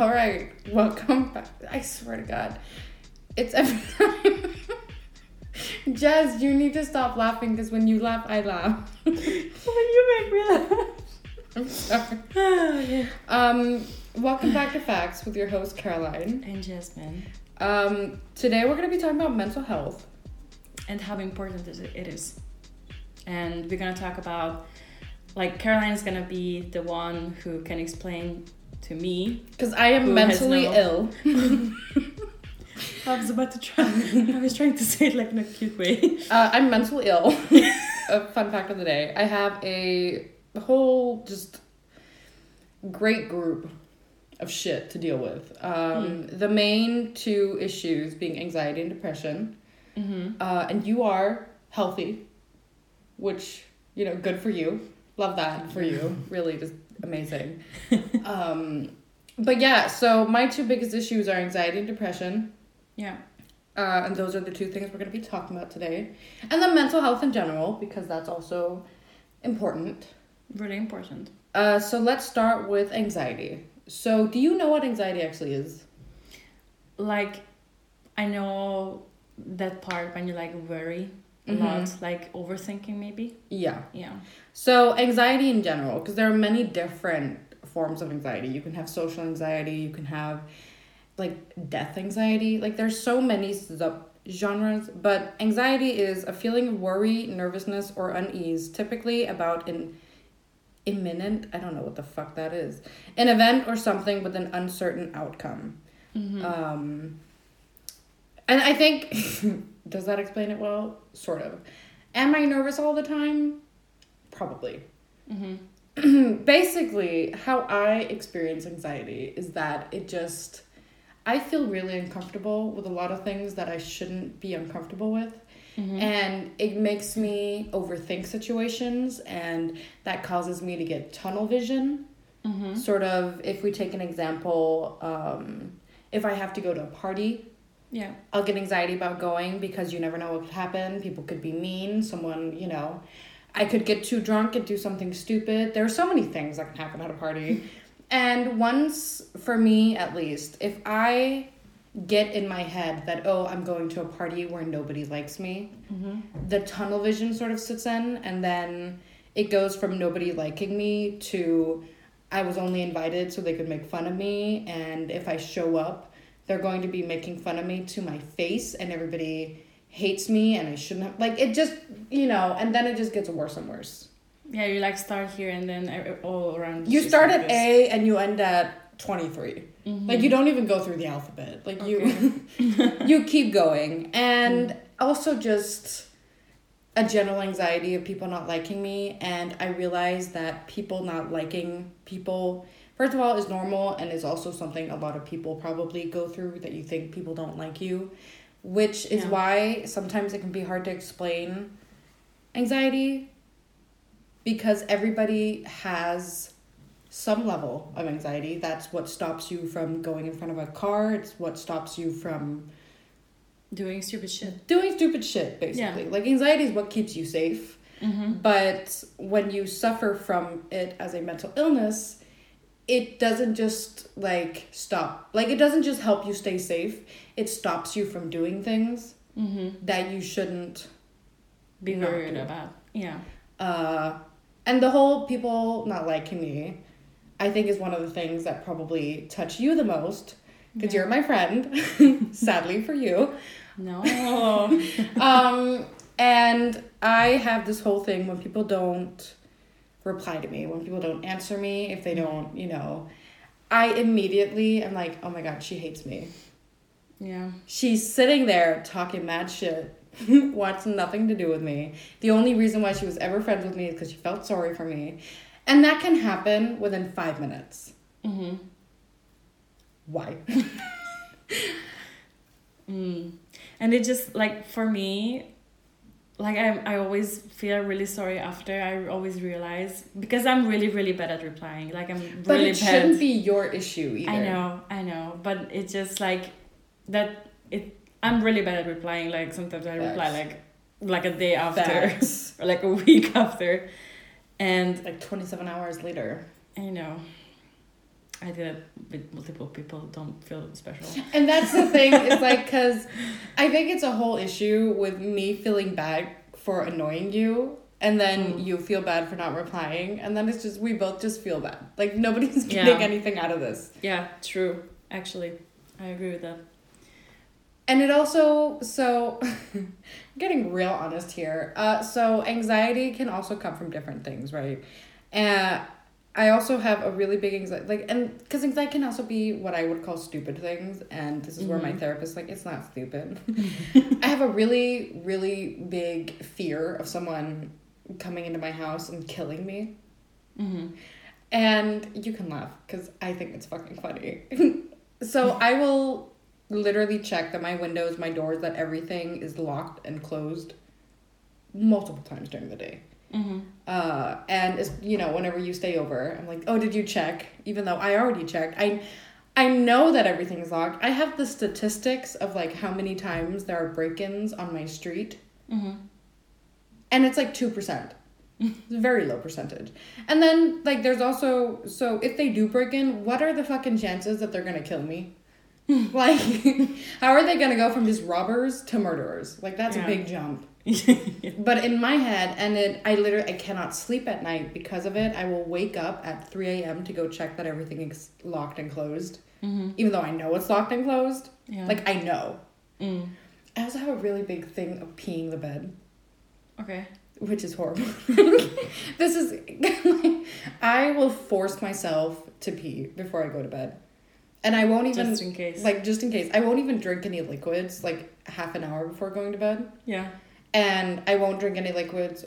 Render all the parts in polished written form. All right, welcome back. I swear to God, it's every time. Jess, you need to stop laughing because when you laugh, I laugh. When you make me laugh. I'm sorry. Oh, yeah. Welcome back to Facts with your host, Caroline. And Jasmine. Today we're going to be talking about mental health. And how important it is. And we're going to talk about, like, Caroline's going to be the one who can explain to me. Because I am mentally ill. I was about to try. I was trying to say it like in a cute way. I'm mentally ill. A fun fact of the day. I have a whole just great group of shit to deal with. The main two issues being anxiety and depression. Mm-hmm. And you are healthy, which, you know, good for you. Love that for you. Really just amazing. But yeah, so my two biggest issues are anxiety and depression. Yeah. And those are the two things we're going to be talking about today. And then mental health in general, because that's also important. Really important. So let's start with anxiety. So do you know what anxiety actually is? Like, I know that part when you, like, worry a lot, like overthinking maybe. Yeah. Yeah. So anxiety in general, because there are many different forms of anxiety. You can have social anxiety, you can have like death anxiety, like there's so many sub-genres, but anxiety is a feeling of worry, nervousness, or unease, typically about an imminent, I don't know what the fuck that is, an event or something with an uncertain outcome. Mm-hmm. And I think, does that explain it well? Sort of. Am I nervous all the time? Probably. Mm-hmm. Basically, how I experience anxiety is that it just... I feel really uncomfortable with a lot of things that I shouldn't be uncomfortable with. Mm-hmm. And it makes me overthink situations, and that causes me to get tunnel vision. Mm-hmm. Sort of, if we take an example, if I have to go to a party, yeah, I'll get anxiety about going because you never know what could happen. People could be mean, someone, you know, I could get too drunk and do something stupid. There are so many things that can happen at a party. And once, for me at least, if I get in my head that, oh, I'm going to a party where nobody likes me, mm-hmm. the tunnel vision sort of sits in, and then it goes from nobody liking me to I was only invited so they could make fun of me, and if I show up, they're going to be making fun of me to my face, and everybody hates me, and I shouldn't have... Like, it just, you know, and then it just gets worse and worse. Yeah, you like start here and then all around. You start at A and you end at 23. Mm-hmm. Like you don't even go through the alphabet. Like you keep going. And also just a general anxiety of people not liking me. And I realized that people not liking people, first of all, is normal and is also something a lot of people probably go through, that you think people don't like you. Which is why sometimes it can be hard to explain anxiety. Because everybody has some level of anxiety. That's what stops you from going in front of a car. It's what stops you from... doing stupid shit. Doing stupid shit, basically. Yeah. Like, anxiety is what keeps you safe. Mm-hmm. But when you suffer from it as a mental illness, it doesn't just, like, stop. Like, it doesn't just help you stay safe. It stops you from doing things that you shouldn't... be worried about. Yeah. And the whole people not liking me, I think, is one of the things that probably touch you the most. Because you're my friend. Sadly for you. No. And I have this whole thing when people don't reply to me, when people don't answer me, if they don't, you know. I immediately am like, oh my God, she hates me. Yeah. She's sitting there talking mad shit. Wants nothing to do with me. The only reason why she was ever friends with me is because she felt sorry for me. And that can happen within 5 minutes. Mm-hmm. Why? And it just, like, for me, like, I always feel really sorry after. I always realize, because I'm really, really bad at replying. Like, I'm really bad. But it shouldn't be your issue either. I know. But it's just, like, that... I'm really bad at replying. Like, sometimes I reply like a day after or like a week after, and like 27 hours later. I know. I did it with multiple people. Don't feel special. And that's the thing. It's like, because I think it's a whole issue with me feeling bad for annoying you. And then you feel bad for not replying. And then it's just, we both just feel bad. Like, nobody's getting anything out of this. Yeah, true. Actually, I agree with that. And it also, so, getting real honest here. So, anxiety can also come from different things, right? And I also have a really big anxiety, like, and because anxiety can also be what I would call stupid things, and this is where my therapist, like, it's not stupid. I have a really, really big fear of someone coming into my house and killing me. Mm-hmm. And you can laugh, because I think it's fucking funny. So I will literally check that my windows, my doors, that everything is locked and closed multiple times during the day. Mm-hmm. And it's, you know, whenever you stay over, I'm like, oh, did you check? Even though I already checked. I know that everything's locked. I have the statistics of, like, how many times there are break-ins on my street. Mm-hmm. And it's like 2%. It's a very low percentage. And then, like, there's also, so if they do break in, what are the fucking chances that they're gonna kill me? Like, how are they gonna go from just robbers to murderers? Like, that's a big jump. But in my head, and I cannot sleep at night because of it. I will wake up at 3 a.m. to go check that everything is locked and closed, even though I know it's locked and closed. Yeah. Like, I know. Mm. I also have a really big thing of peeing the bed. Okay. Which is horrible. This is, like, I will force myself to pee before I go to bed. And I won't even, just in case. Like, just in case. I won't even drink any liquids, like, half an hour before going to bed. Yeah. And I won't drink any liquids,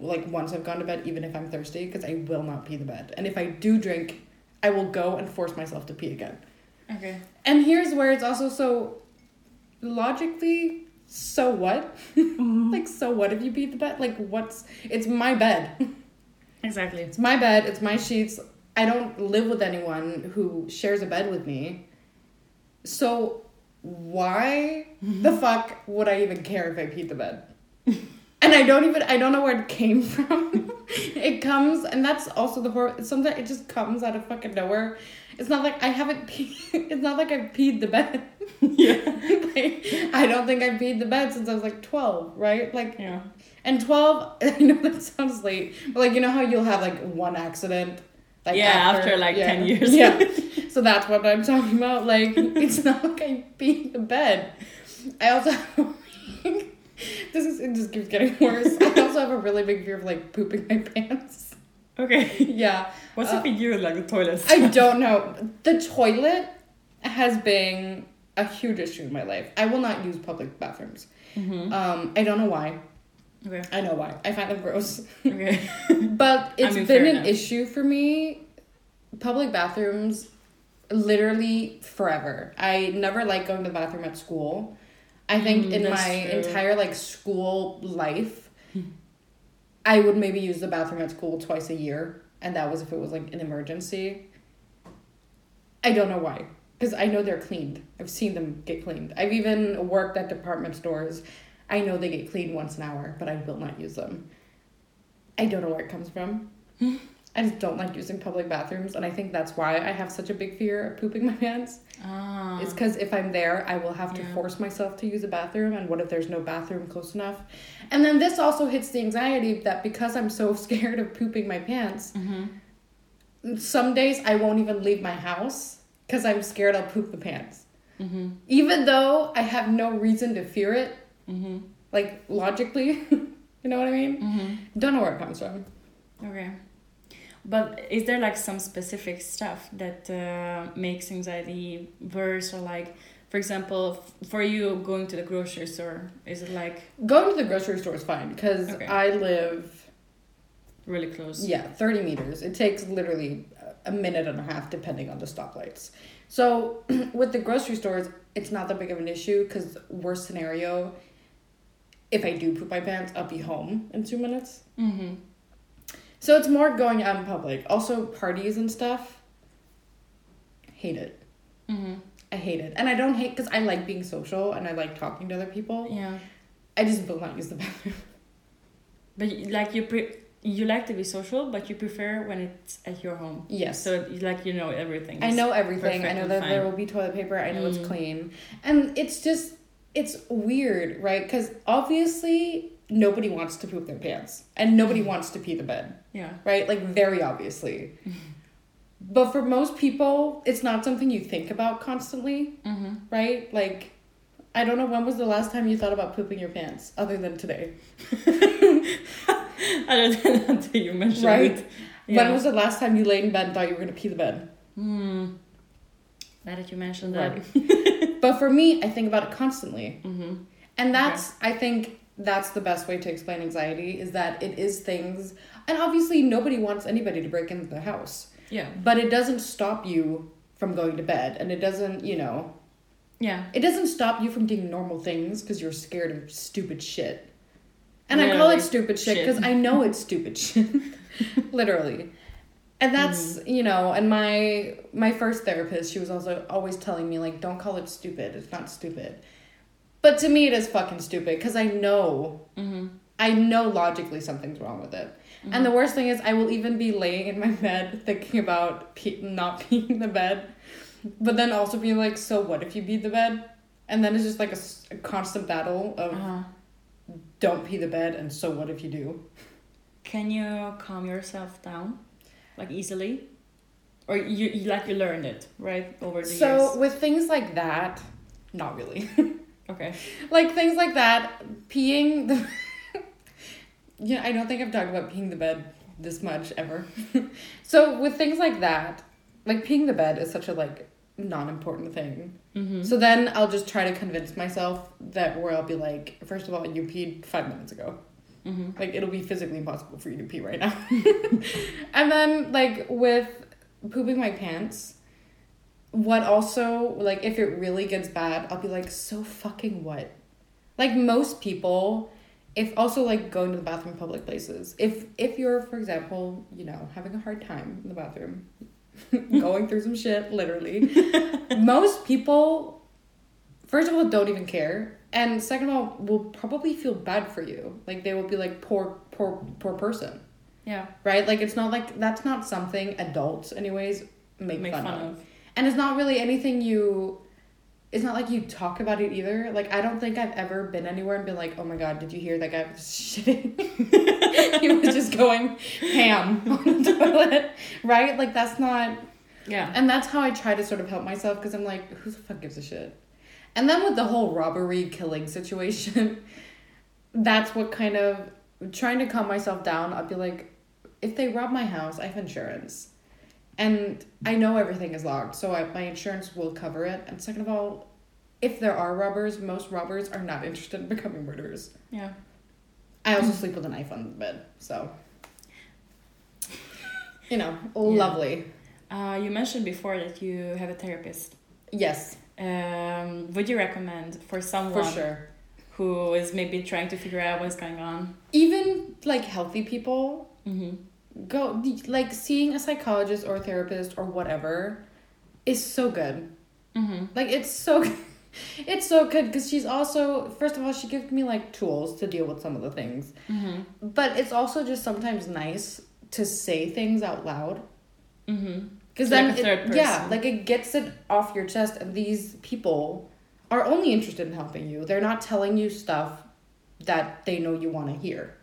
like, once I've gone to bed, even if I'm thirsty, because I will not pee the bed. And if I do drink, I will go and force myself to pee again. Okay. And here's where it's also so, logically, so what? Like, so what if you pee the bed? Like, it's my bed. Exactly. It's my bed. It's my sheets. I don't live with anyone who shares a bed with me. So why the fuck would I even care if I peed the bed? And I don't know where it came from. It comes, and that's also the horror. Sometimes it just comes out of fucking nowhere. It's not like I haven't peed. It's not like I've peed the bed. Yeah. Like, I don't think I've peed the bed since I was like 12, right? Like, yeah. And 12, I know that sounds late, but, like, you know how you'll have, like, one accident? Like, yeah, after like 10 years. Yeah. So that's what I'm talking about. Like, it's not like I pee the bed. I also it just keeps getting worse. I also have a really big fear of, like, pooping my pants. Okay. Yeah. What's the big deal with, like, the toilets? I don't know. The toilet has been a huge issue in my life. I will not use public bathrooms. Mm-hmm. I don't know why. Okay. I know why. I find them gross. Okay. But it's been an issue for me. Public bathrooms. Literally forever. I never liked going to the bathroom at school. I think in my entire, like, school life, I would maybe use the bathroom at school twice a year, and that was if it was, like, an emergency. I don't know why, because I know they're cleaned. I've seen them get cleaned. I've even worked at department stores. I know they get cleaned once an hour, but I will not use them. I don't know where it comes from. I just don't like using public bathrooms, and I think that's why I have such a big fear of pooping my pants. Ah. It's because if I'm there, I will have to force myself to use a bathroom, and what if there's no bathroom close enough? And then this also hits the anxiety that because I'm so scared of pooping my pants, some days I won't even leave my house because I'm scared I'll poop the pants. Mm-hmm. Even though I have no reason to fear it, like, logically, you know what I mean? Mm-hmm. Don't know where it comes from. Okay. But is there, like, some specific stuff that makes anxiety worse? Or, like, for example, for you, going to the grocery store, is it like... Going to the grocery store is fine, because I live... Really close. Yeah, 30 meters. It takes literally a minute and a half, depending on the stoplights. So, with the grocery stores, it's not that big of an issue, because worst scenario, if I do poop my pants, I'll be home in 2 minutes. Mm-hmm. So it's more going out in public. Also, parties and stuff. Hate it. Mm-hmm. I hate it. And I don't hate because I like being social and I like talking to other people. Yeah. I just will not use the bathroom. But, like, you like to be social, but you prefer when it's at your home. Yes. So, like, you know everything. I know everything. I know that there will be toilet paper. I know it's clean. And it's just, it's weird, right? Because obviously nobody wants to poop their pants. And nobody wants to pee the bed. Yeah. Right? Like, very obviously. But for most people, it's not something you think about constantly. Mm-hmm. Right? Like, I don't know when was the last time you thought about pooping your pants, other than today. Other than until you mentioned it. Yeah. When was the last time you laid in bed and thought you were going to pee the bed? Glad that you mentioned that. But for me, I think about it constantly. Mm-hmm. And that's, I think, that's the best way to explain anxiety, is that it is things... And obviously, nobody wants anybody to break into their house. Yeah. But it doesn't stop you from going to bed. And it doesn't, you know... Yeah. It doesn't stop you from doing normal things because you're scared of stupid shit. And literally, I call it stupid shit because I know it's stupid shit. Literally. And that's, you know, and my first therapist, she was also always telling me, like, don't call it stupid. It's not stupid. But to me, it is fucking stupid because I know. Mm-hmm. I know logically something's wrong with it. Mm-hmm. And the worst thing is I will even be laying in my bed thinking about not peeing the bed. But then also being like, so what if you pee the bed? And then it's just like a constant battle of... Uh-huh. Don't pee the bed, and so what if you do? Can you calm yourself down, like, easily? Or you like, you learned it, right, over the years? So, with things like that, not really. Okay. Like, things like that, peeing the... Yeah, I don't think I've talked about peeing the bed this much, ever. So, with things like that, like, peeing the bed is such a, like, non-important thing. Mm-hmm. So then I'll just try to convince myself that where I'll be like, first of all, you peed 5 minutes ago. Mm-hmm. Like, it'll be physically impossible for you to pee right now. And then, like, with pooping my pants, what also, like, if it really gets bad, I'll be like, so fucking what? Like, most people, if also, like, going to the bathroom in public places, if you're, for example, you know, having a hard time in the bathroom, going through some shit, literally. Most people, first of all, don't even care. And second of all, will probably feel bad for you. Like, they will be like, poor person. Yeah. Right? Like, it's not like, that's not something adults, anyways, make fun of. And it's not really anything it's not like you talk about it either. Like, I don't think I've ever been anywhere and been like, oh my god, did you hear that guy was shitting? He was just going ham on the toilet. Right? Like, that's not... Yeah. And that's how I try to sort of help myself, because I'm like, who the fuck gives a shit? And then with the whole robbery killing situation, that's what kind of... Trying to calm myself down, I'll be like, if they rob my house, I have insurance. And I know everything is locked, so my insurance will cover it. And second of all, if there are robbers, most robbers are not interested in becoming murderers. Yeah. I also sleep with a knife on the bed, so. You know, lovely. Yeah. You mentioned before that you have a therapist. Yes. Would you recommend for someone... For sure. ...who is maybe trying to figure out what's going on? Even, like, healthy people... Mm-hmm. Go, like, seeing a psychologist or a therapist or whatever is so good. Mm-hmm. Like, it's so good because she's also, first of all, she gives me, like, tools to deal with some of the things. Mm-hmm. But it's also just sometimes nice to say things out loud. Mm-hmm. Because then, like, it gets it off your chest, and these people are only interested in helping you. They're not telling you stuff that they know you want to hear.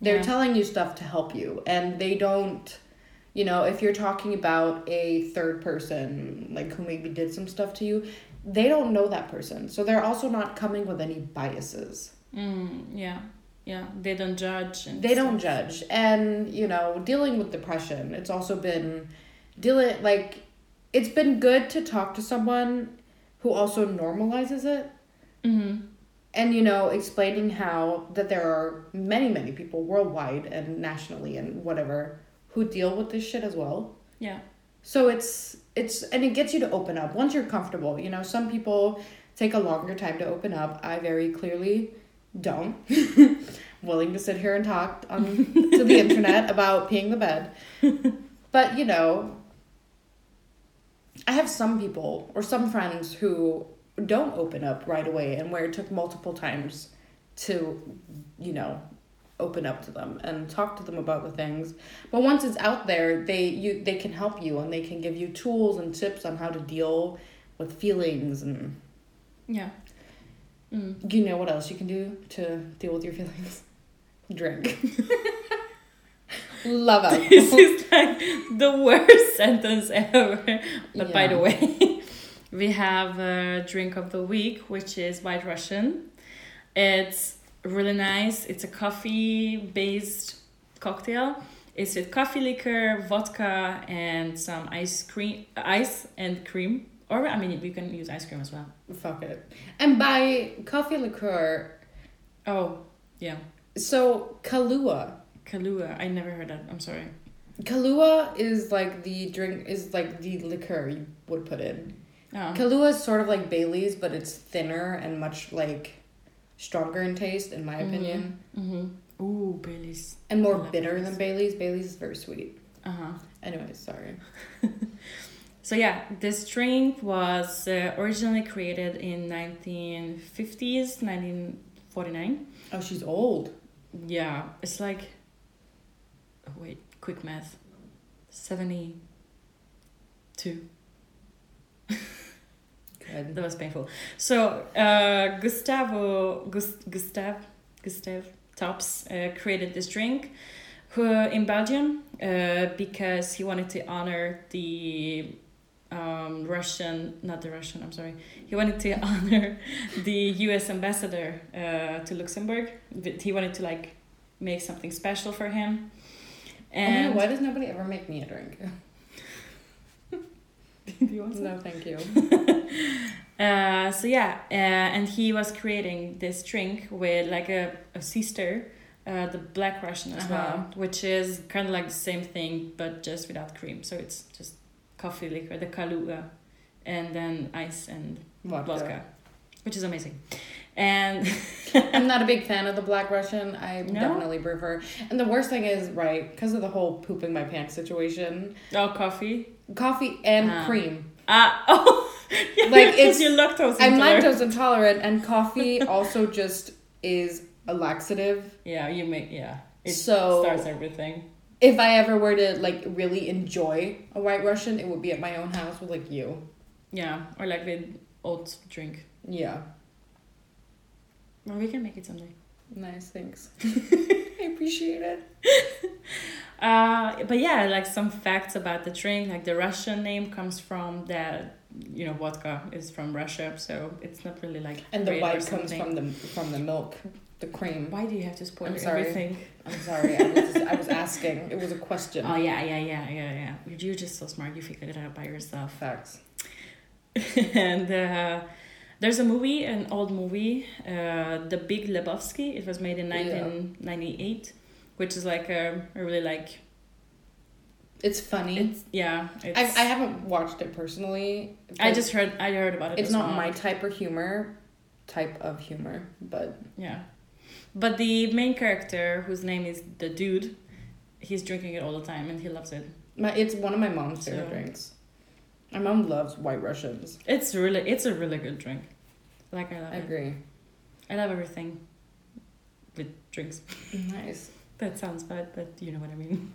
They're telling you stuff to help you, and they don't, you know, if you're talking about a third person, like, who maybe did some stuff to you, they don't know that person. So they're also not coming with any biases. Yeah. They don't judge. And, you know, dealing with depression, it's also been it's been good to talk to someone who also normalizes it. Mm-hmm. And, you know, explaining how that there are many, many people worldwide and nationally and whatever who deal with this shit as well. Yeah. So it's and it gets you to open up once you're comfortable. You know, some people take a longer time to open up. I very clearly don't. Willing to sit here and talk to the internet about peeing the bed. But, you know, I have some people or some friends who... don't open up right away, and where it took multiple times to, you know, open up to them and talk to them about the things. But once it's out there, they can help you, and they can give you tools and tips on how to deal with feelings and... Yeah. Mm. You know what else you can do to deal with your feelings? Drink. Love alcohol. This is like the worst sentence ever. But by the way, we have a drink of the week, which is White Russian. It's really nice. It's a coffee-based cocktail. It's with coffee liquor, vodka, and some ice and cream. Or, I mean, you can use ice cream as well. Fuck it. And by coffee liqueur... Oh, yeah. So, Kahlua. Kahlua. I never heard that. I'm sorry. Kahlua is like the drink... Is like the liqueur you would put in. Oh. Kahlua is sort of like Bailey's, but it's thinner and much, like, stronger in taste, in my opinion. Mm-hmm. Ooh, Bailey's. And more bitter than Bailey's. Bailey's is very sweet. Uh-huh. Anyways, sorry. So yeah, this drink was originally created in 1950s, 1949. Oh, she's old. Yeah, it's like, oh, wait, quick math, 72. That was painful. So Gustav Topps created this drink in Belgium because he wanted to honor the... He wanted to honor the U.S. ambassador to Luxembourg. He wanted to like make something special for him. And why does nobody ever make me a drink? Do you want some? No, thank you. And he was creating this drink with like a sister, the Black Russian as well, which is kind of like the same thing but just without cream. So it's just coffee liquor, the Kahlua, and then ice and vodka, which is amazing. And I'm not a big fan of the Black Russian. I definitely prefer. And the worst thing is, right, because of the whole pooping my pants situation. Oh, coffee and cream. Yeah, like it's you're lactose intolerant. I'm lactose intolerant, and coffee also just is a laxative. Yeah, it starts everything. If I ever were to, like, really enjoy a White Russian, it would be at my own house with, like, you. Yeah, or, like, with oat drink. Yeah. Well, we can make it someday. Nice, thanks. I appreciate it. But, yeah, like, some facts about the drink. Like, the Russian name comes from vodka is from Russia, so it's not really, like, and the white comes from the milk. The cream. Why do you have to spoil everything? I'm sorry. I was asking. It was a question. Oh, yeah. You're just so smart. You figured it out by yourself. Facts. And there's a movie, an old movie, The Big Lebowski. It was made in 1998, which is like a really like... It's funny. I haven't watched it personally. I heard about it. It's not my type of humor, but... Yeah. But the main character, whose name is The Dude, he's drinking it all the time and he loves it. It's one of my mom's favorite drinks. My mom loves White Russians. It's a really good drink. Like, I love it. I agree. I love everything with drinks. Nice. That sounds bad, but you know what I mean.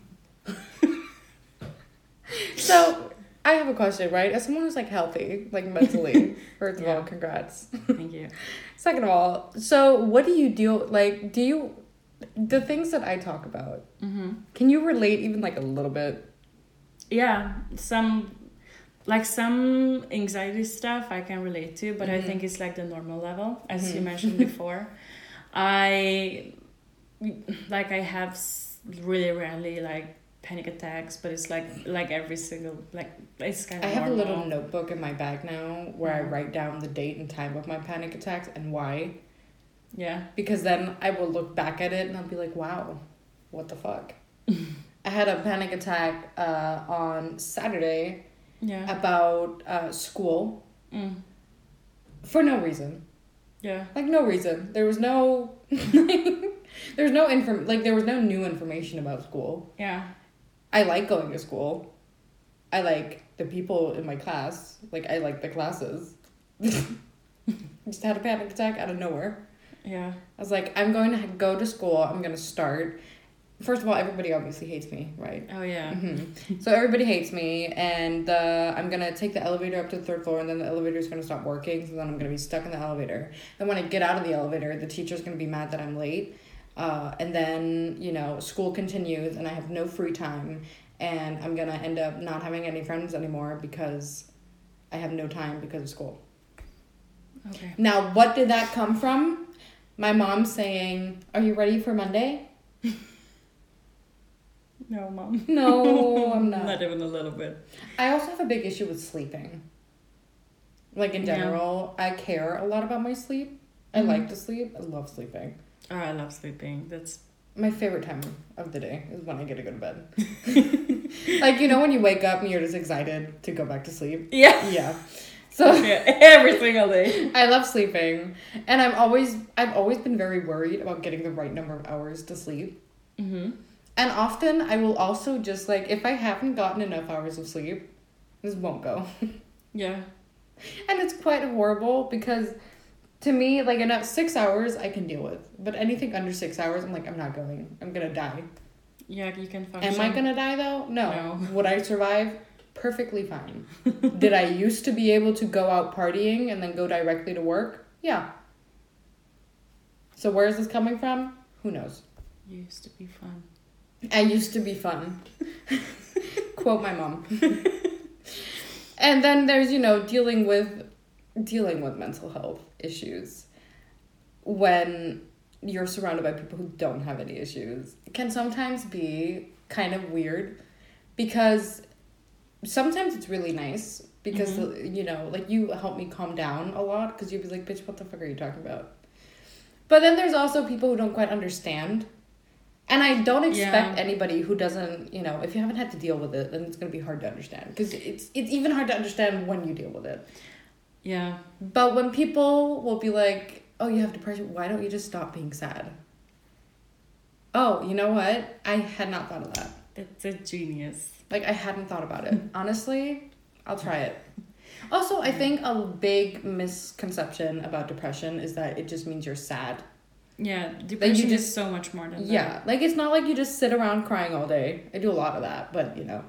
So, I have a question, right? As someone who's, like, healthy, like, mentally, first of all, congrats. Thank you. Second of all, so what do you deal, like, the things that I talk about, can you relate even, like, a little bit? Yeah, some anxiety stuff I can relate to, but I think it's, like, the normal level, as you mentioned before. I have really rarely, like, panic attacks, but it's like every single, like, it's kind of normal. I have a little notebook in my bag now where I write down the date and time of my panic attacks and why. Yeah. Because then I will look back at it and I'll be like, wow, what the fuck? I had a panic attack on Saturday about school for no reason. Yeah. Like, no reason. There was no... there was no new information about school. Yeah. I like going to school. I like the people in my class. Like, I like the classes. Just had a panic attack out of nowhere. Yeah. I was like, I'm going to go to school. I'm going to start. First of all, everybody obviously hates me, right? Oh, yeah. Mm-hmm. So everybody hates me, and I'm going to take the elevator up to the third floor, and then the elevator's going to stop working, so then I'm going to be stuck in the elevator. Then when I get out of the elevator, the teacher's going to be mad that I'm late, and then, you know, school continues, and I have no free time, and I'm going to end up not having any friends anymore because I have no time because of school. Okay. Now, what did that come from? My mom saying, "Are you ready for Monday?" No, Mom. No, I'm not. Not even a little bit. I also have a big issue with sleeping. Like, in general, yeah. I care a lot about my sleep. I like to sleep. I love sleeping. Oh, I love sleeping. That's my favorite time of the day is when I get to go to bed. Like, you know when you wake up and you're just excited to go back to sleep? Yeah. Yeah. So yeah, every single day. I love sleeping. And I've always been very worried about getting the right number of hours to sleep. Mm-hmm. And often I will also just, like, if I haven't gotten enough hours of sleep, this won't go. Yeah. And it's quite horrible because, to me, like, enough 6 hours I can deal with. But anything under 6 hours, I'm like, I'm not going. I'm going to die. Yeah, you can function. Am I going to die, though? No. Would I survive? Perfectly fine. Did I used to be able to go out partying and then go directly to work? Yeah. So where is this coming from? Who knows? Used to be fun. I used to be fun. Quote my mom. And then there's, you know, dealing with mental health issues when you're surrounded by people who don't have any issues. It can sometimes be kind of weird because sometimes it's really nice because, you know, like, you help me calm down a lot because you'd be like, bitch, what the fuck are you talking about? But then there's also people who don't quite understand. And I don't expect anybody who doesn't, you know, if you haven't had to deal with it, then it's going to be hard to understand. Because it's even hard to understand when you deal with it. Yeah. But when people will be like, oh, you have depression, why don't you just stop being sad? Oh, you know what? I had not thought of that. That's a genius. Like, I hadn't thought about it. Honestly, I'll try it. Also, I think a big misconception about depression is that it just means you're sad. Yeah, depression like is so much more than that. Yeah, like, it's not like you just sit around crying all day. I do a lot of that, but, you know.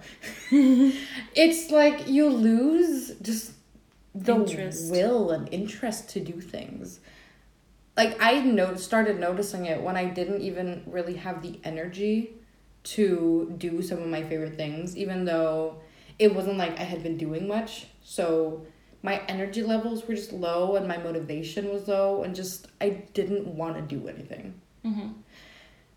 It's like you lose just the will and interest to do things. Like, I started noticing it when I didn't even really have the energy to do some of my favorite things, even though it wasn't like I had been doing much. So my energy levels were just low and my motivation was low and just I didn't want to do anything. Mm-hmm.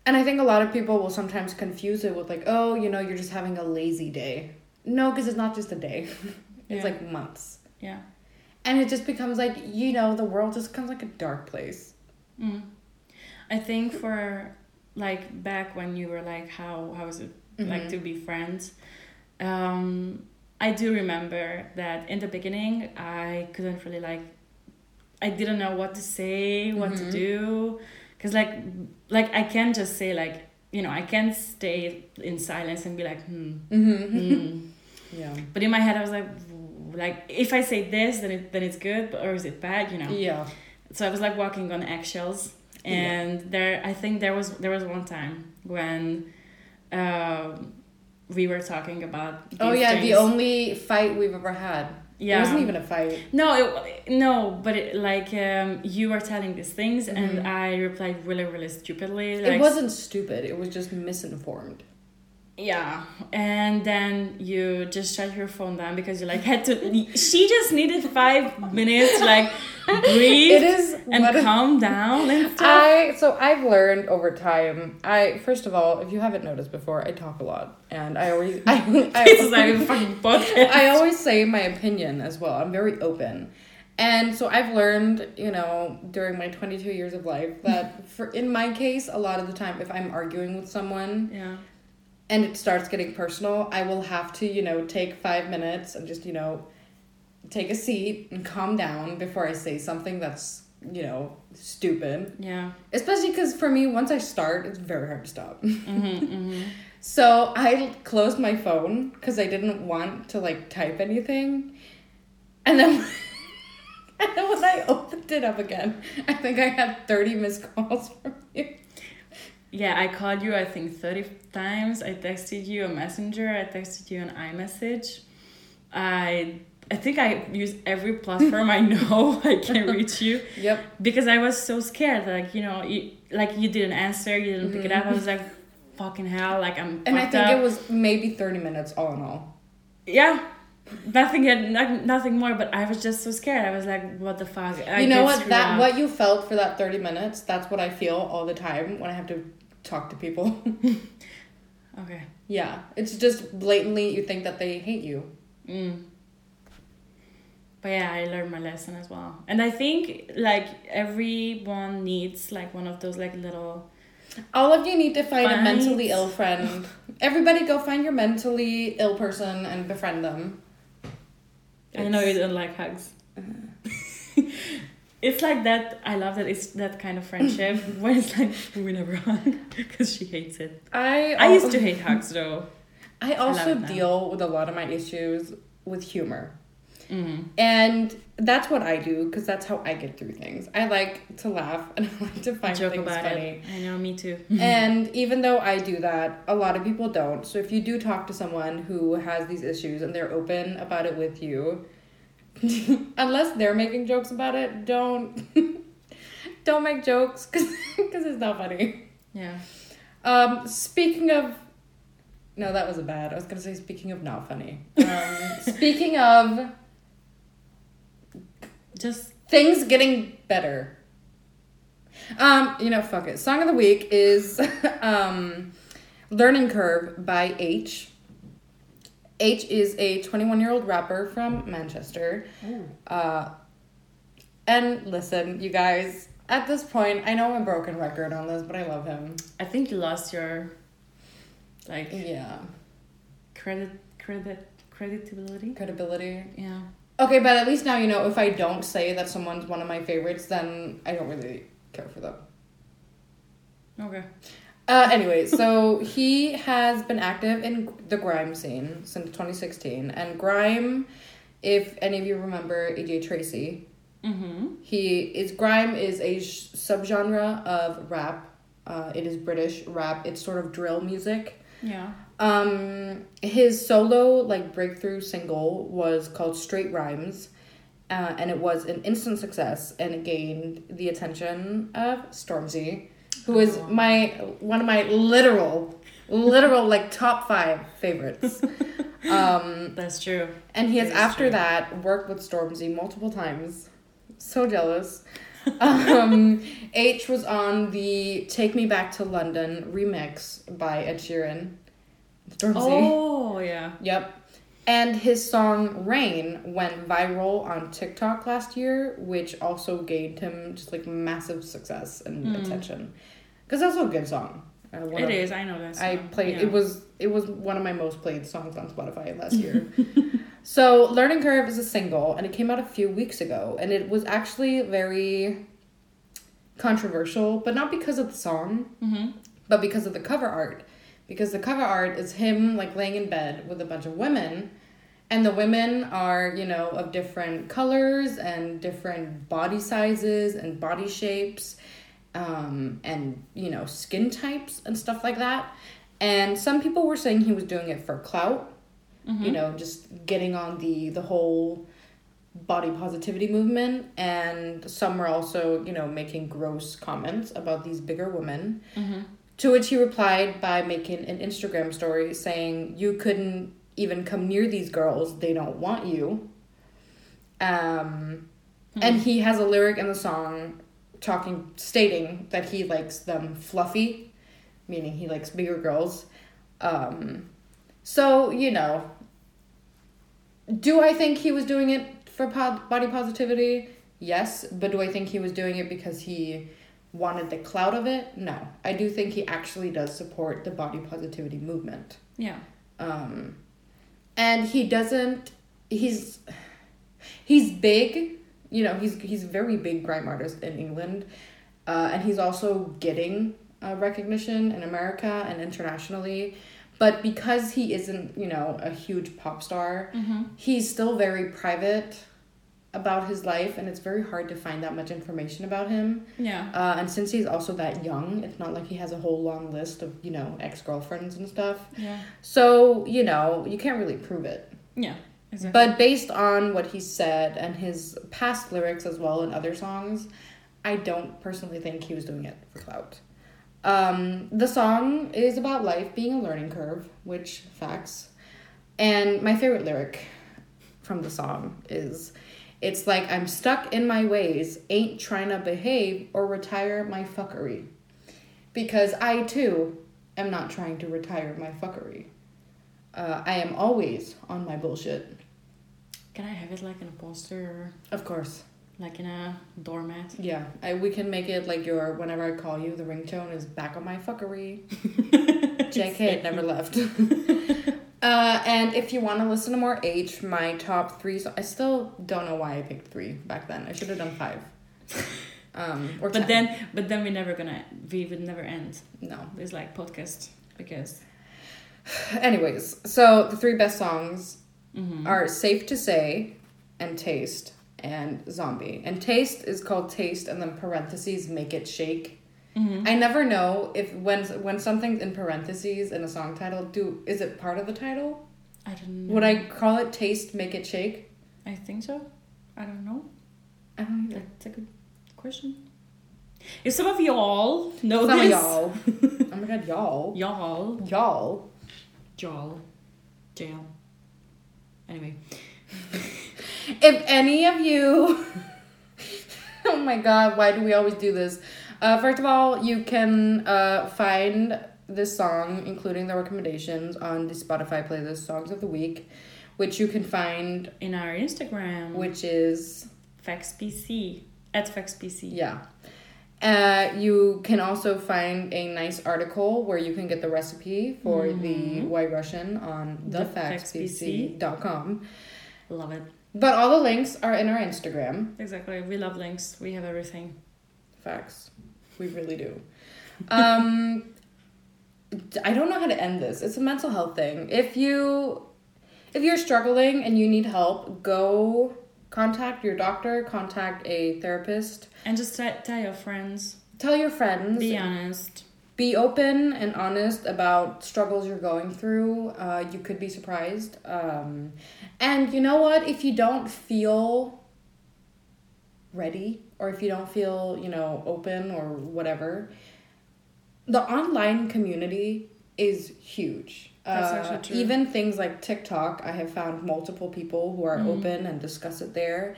And I think a lot of people will sometimes confuse it with like, oh, you know, you're just having a lazy day. No, because it's not just a day. It's like months. Yeah. And it just becomes like, you know, the world just becomes like a dark place. Mm. I think for like back when you were like, how is it like to be friends? I do remember that in the beginning, I couldn't really like, I didn't know what to say, what to do. Because like I can't just say like, you know, I can't stay in silence and be like, Yeah. But in my head, I was like if I say this, then it's good, or is it bad, you know? Yeah. So I was like walking on eggshells. And I think there was one time when we were talking about these things. The only fight we've ever had. Yeah. It wasn't even a fight. No, but you were telling these things and I replied really, really stupidly. Like, it wasn't stupid. It was just misinformed. Yeah. And then you just shut your phone down because you like had to... She just needed 5 minutes to like breathe and calm down and stuff. So I've learned over time, first of all, if you haven't noticed before, I talk a lot. And I always say my opinion as well. I'm very open. And so I've learned, you know, during my 22 years of life that in my case, a lot of the time, if I'm arguing with someone... Yeah. And it starts getting personal, I will have to, you know, take 5 minutes and just, you know, take a seat and calm down before I say something that's, you know, stupid. Yeah. Especially because for me, once I start, it's very hard to stop. So I closed my phone because I didn't want to, like, type anything. And then when I opened looked it up again. I think I had 30 missed calls from you. Yeah, I called you, I think, 30 times. I texted you on Messenger. I texted you on iMessage. I think I use every platform I know I can reach you. Yep. Because I was so scared. Like, you know, you didn't answer. You didn't pick it up. I was like, fucking hell. Like, I'm fucked up. And I think it was maybe 30 minutes all in all. Yeah. Nothing more, but I was just so scared. I was like, what the fuck? You know what? That what you felt for that 30 minutes, that's what I feel all the time when I have to talk to people. Okay. Yeah. It's just blatantly you think that they hate you. Mm. But yeah, I learned my lesson as well. And I think, like, everyone needs, like, one of those, like, little... All of you need to find a mentally ill friend. Everybody go find your mentally ill person and befriend them. I know you don't like hugs. It's like that. I love that. It's that kind of friendship where it's like, we never hug because she hates it. I used to hate hugs though. I also deal with a lot of my issues with humor. Mm. And that's what I do because that's how I get through things. I like to laugh and I like to find things funny. I know, me too. And even though I do that, a lot of people don't. So if you do talk to someone who has these issues and they're open about it with you, unless they're making jokes about it, don't make jokes because it's not funny. Yeah. No, that was bad. I was going to say speaking of not funny. Speaking of... Just things getting better. Fuck it. Song of the week is Learning Curve by H. H is a 21-year-old rapper from Manchester. And listen, you guys, at this point, I know I'm a broken record on this, but I love him. I think you lost your... Like, yeah. Credibility. Yeah. Okay, but at least now you know if I don't say that someone's one of my favorites, then I don't really care for them. Okay. Anyway, so he has been active in the grime scene since 2016. And grime, if any of you remember AJ Tracy, grime is a subgenre of rap. It is British rap. It's sort of drill music. Yeah. His solo, like, breakthrough single was called Straight Rhymes, and it was an instant success, and it gained the attention of Stormzy, who is one of my literal like top 5 favorites. That's true. And he has that worked with Stormzy multiple times. So jealous. H was on the Take Me Back to London remix by Ed Sheeran. Stormzy. Oh, yeah. Yep. And his song Rain went viral on TikTok last year, which also gained him just, like, massive success and attention. Because that's a good song. I know that song. It was one of my most played songs on Spotify last year. So, Learning Curve is a single, and it came out a few weeks ago, and it was actually very controversial, but not because of the song, but because of the cover art. Because the cover art is him, like, laying in bed with a bunch of women, and the women are, you know, of different colors and different body sizes and body shapes, and, you know, skin types and stuff like that. And some people were saying he was doing it for clout. You know, just getting on the whole body positivity movement. And some were also, you know, making gross comments about these bigger women. To which he replied by making an Instagram story saying, "You couldn't even come near these girls. They don't want you." And he has a lyric in the song stating that he likes them fluffy, meaning he likes bigger girls. So, you know, do I think he was doing it for body positivity? Yes. But do I think he was doing it because he wanted the clout of it? No. I do think he actually does support the body positivity movement. Yeah. And he doesn't... He's big. You know, he's a very big grime artist in England. And he's also getting recognition in America and internationally. But because he isn't, you know, a huge pop star, he's still very private about his life, and it's very hard to find that much information about him. Yeah. And since he's also that young, it's not like he has a whole long list of, you know, ex-girlfriends and stuff. Yeah. So, you know, you can't really prove it. Yeah, exactly. But based on what he said and his past lyrics as well in other songs, I don't personally think he was doing it for clout. The song is about life being a learning curve, which, facts. And my favorite lyric from the song is... It's like, I'm stuck in my ways, ain't trying to behave or retire my fuckery. Because I, too, am not trying to retire my fuckery. I am always on my bullshit. Can I have it like in a poster? Of course. Like in a doormat? Yeah. We can make it like your, whenever I call you, the ringtone is back on my fuckery. JK, it never left. And if you want to listen to more H, my top three... I still don't know why I picked three back then. I should have done five. Or but 10. But then we're never gonna... We would never end. No. It's like podcast. Because... Anyways. So, the three best songs are Safe to Say and Taste and Zombie. And Taste is called Taste and then parentheses Make It Shake. Mm-hmm. I never know if when something's in parentheses in a song title, is it part of the title? I don't know. Would I call it Taste, Make It Shake? I think so. I don't know. I don't either. That's a good question. If some of y'all know some this. Some of y'all. Oh my god, y'all. Y'all. Y'all. Y'all. Jail. Anyway. If any of you... Oh my god, why do we always do this? First of all, you can find this song, including the recommendations, on the Spotify playlist Songs of the Week, which you can find... In our Instagram. Which is... FaxPC. @FaxPC. Yeah. You can also find a nice article where you can get the recipe for the White Russian on thefaxpc.com. Love it. But all the links are in our Instagram. Exactly. We love links. We have everything. Facts. We really do. I don't know how to end this. It's a mental health thing. If you're struggling and you need help, go contact your doctor, contact a therapist. And just tell your friends. Tell your friends. Be honest. Be open and honest about struggles you're going through. You could be surprised. And you know what? If you don't feel ready... Or if you don't feel, you know, open or whatever, the online community is huge. That's actually true. Even things like TikTok, I have found multiple people who are open and discuss it there.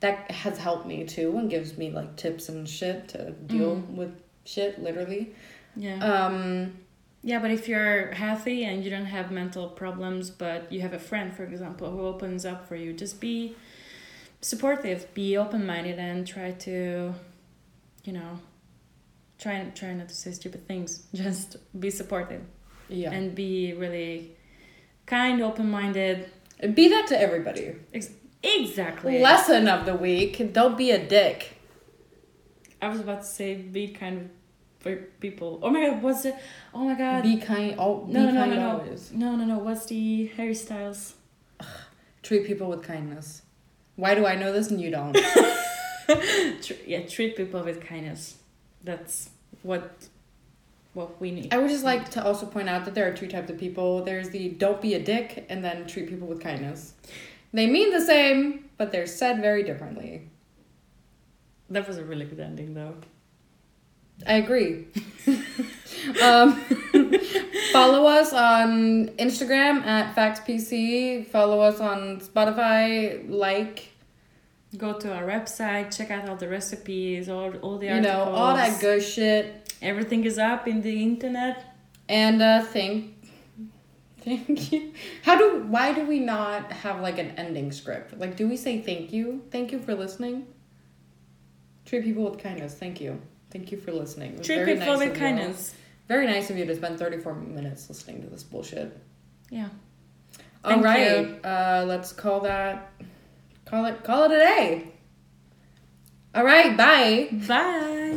That has helped me too and gives me like tips and shit to deal with shit, literally. Yeah. Yeah, but if you're healthy and you don't have mental problems, but you have a friend, for example, who opens up for you, just be... supportive, be open-minded, and try to, you know, try not to say stupid things. Just be supportive. Yeah. And be really kind, open-minded. Be that to everybody. Exactly. Lesson of the week. Don't be a dick. I was about to say be kind for people. Oh my god, what's it? Oh my god. Be kind. Oh, no. What's the Harry Styles? Ugh. Treat people with kindness. Why do I know this and you don't? Treat people with kindness. That's what we need. I would just like to also point out that there are two types of people. There's the don't be a dick and then treat people with kindness. They mean the same, but they're said very differently. That was a really good ending, though. I agree. Follow us on Instagram @FaxPC. Follow us on Spotify. Like. Go to our website. Check out all the recipes. All the articles. You know, all that good shit. Everything is up in the internet. And thank you. Why do we not have like an ending script? Like, do we say thank you? Thank you for listening. Treat people with kindness. Thank you. Thank you for listening. Treat people with kindness. Very nice of you to spend 34 minutes listening to this bullshit. Yeah. All right. Let's call it a day. All right. Bye. Bye.